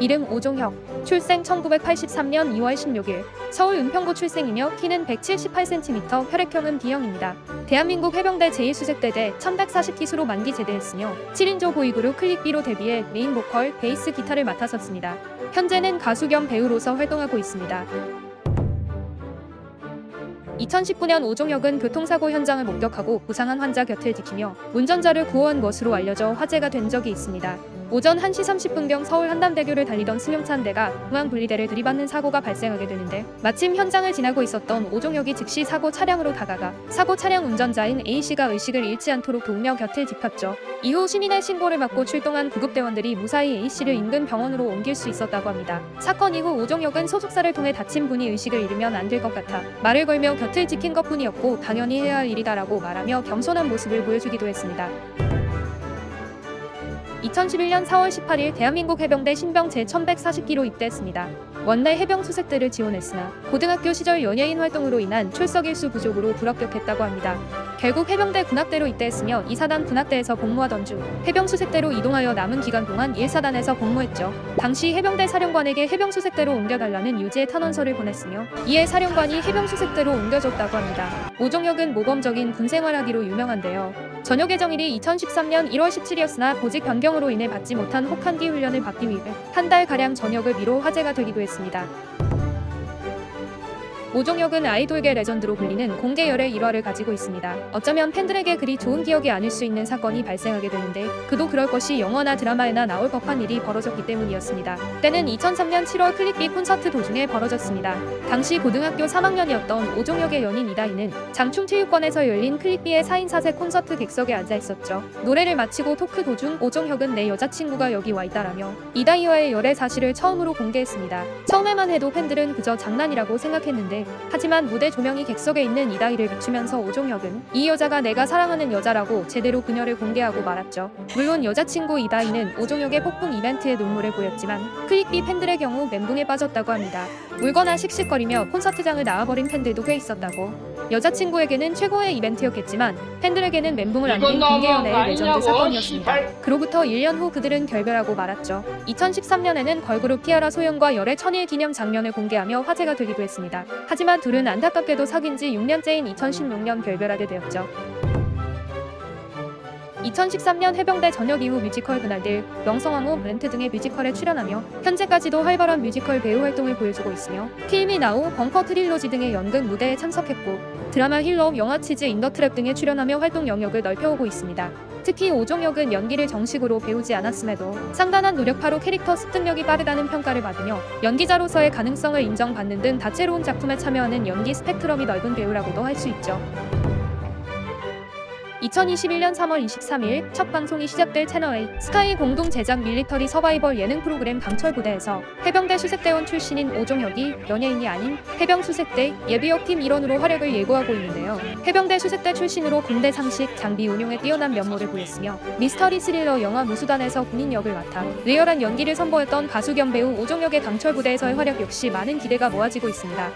이름 오종혁, 출생 1983년 2월 16일, 서울 은평구 출생이며 키는 178cm, 혈액형은 B형입니다. 대한민국 해병대 제1수색대대 1140기수로 만기 제대했으며 7인조 보이그룹 클릭비로 데뷔해 메인 보컬, 베이스, 기타를 맡아섰습니다. 현재는 가수 겸 배우로서 활동하고 있습니다. 2019년 오종혁은 교통사고 현장을 목격하고 부상한 환자 곁을 지키며 운전자를 구호한 것으로 알려져 화제가 된 적이 있습니다. 오전 1시 30분경 서울 한남대교를 달리던 승용차 한 대가 중앙분리대를 들이받는 사고가 발생하게 되는데, 마침 현장을 지나고 있었던 오종혁이 즉시 사고 차량으로 다가가 사고 차량 운전자인 A씨가 의식을 잃지 않도록 돕며 곁을 지켰죠. 이후 시민의 신고를 받고 출동한 구급대원들이 무사히 A씨를 인근 병원으로 옮길 수 있었다고 합니다. 사건 이후 오종혁은 소속사를 통해 다친 분이 의식을 잃으면 안 될 것 같아 말을 걸며 곁을 지킨 것뿐이었고 당연히 해야 할 일이다라고 말하며 겸손한 모습을 보여주기도 했습니다. 2011년 4월 18일 대한민국 해병대 신병 제1140기로 입대했습니다. 원내 해병수색대를 지원했으나 고등학교 시절 연예인 활동으로 인한 출석 일수 부족으로 불합격했다고 합니다. 결국 해병대 군악대로 입대했으며 2사단 군악대에서 복무하던 중 해병수색대로 이동하여 남은 기간 동안 1사단에서 복무했죠. 당시 해병대 사령관에게 해병수색대로 옮겨달라는 유지의 탄원서를 보냈으며 이에 사령관이 해병수색대로 옮겨줬다고 합니다. 오종혁은 모범적인 군생활하기로 유명한데요. 전역 예정일이 2013년 1월 17일이었으나 보직 변경으로 인해 받지 못한 혹한기 훈련을 받기 위해 한 달가량 전역을 미뤄 화제가 되기도 했습니다. 오종혁은 아이돌계 레전드로 불리는 공개열의 일화를 가지고 있습니다. 어쩌면 팬들에게 그리 좋은 기억이 아닐 수 있는 사건이 발생하게 되는데, 그도 그럴 것이 영화나 드라마에나 나올 법한 일이 벌어졌기 때문이었습니다. 때는 2003년 7월 클릭비 콘서트 도중에 벌어졌습니다. 당시 고등학교 3학년이었던 오종혁의 연인 이다희는 장충체육관에서 열린 클릭비의 4인 4색 콘서트 객석에 앉아 있었죠. 노래를 마치고 토크 도중 오종혁은 "내 여자친구가 여기 와 있다라며 이다희와의 열애 사실을 처음으로 공개했습니다. 처음에만 해도 팬들은 그저 장난이라고 생각했는데, 하지만 무대 조명이 객석에 있는 이다희를 비추면서 오종혁은 "이 여자가 내가 사랑하는 여자라고" 제대로 그녀를 공개하고 말았죠. 물론 여자친구 이다희는 오종혁의 폭풍 이벤트에 눈물을 보였지만 클릭비 팬들의 경우 멘붕에 빠졌다고 합니다. 울거나 씩씩거리며 콘서트장을 나와버린 팬들도 꽤 있었다고. 여자친구에게는 최고의 이벤트였겠지만 팬들에게는 멘붕을 안긴 공개연애의 레전드 사건이었습니다. 그로부터 1년 후 그들은 결별하고 말았죠. 2013년에는 걸그룹 티아라 소연과 열애 1000일 기념 장면을 공개하며 화제가 되기도 했습니다. 하지만 둘은 안타깝게도 사귄 지 6년째인 2016년 결별하게 되었죠. 2013년 해병대 전역 이후 뮤지컬 그날들, 명성황후, 렌트 등의 뮤지컬에 출연하며 현재까지도 활발한 뮤지컬 배우 활동을 보여주고 있으며 필미 나우, 벙커 트릴로지 등의 연극 무대에 참석했고 드라마 힐러, 영화 치즈, 인더트랩 등에 출연하며 활동 영역을 넓혀오고 있습니다. 특히 오종혁은 연기를 정식으로 배우지 않았음에도 상당한 노력파로 캐릭터 습득력이 빠르다는 평가를 받으며 연기자로서의 가능성을 인정받는 등 다채로운 작품에 참여하는 연기 스펙트럼이 넓은 배우라고도 할 수 있죠. 2021년 3월 23일 첫 방송이 시작될 채널A 스카이 공동 제작 밀리터리 서바이벌 예능 프로그램 강철부대에서 해병대 수색대원 출신인 오종혁이 연예인이 아닌 해병수색대 예비역팀 일원으로 활약을 예고하고 있는데요. 해병대 수색대 출신으로 군대 상식, 장비 운용에 뛰어난 면모를 보였으며 미스터리 스릴러 영화 무수단에서 군인 역을 맡아 리얼한 연기를 선보였던 가수 겸 배우 오종혁의 강철부대에서의 활약 역시 많은 기대가 모아지고 있습니다.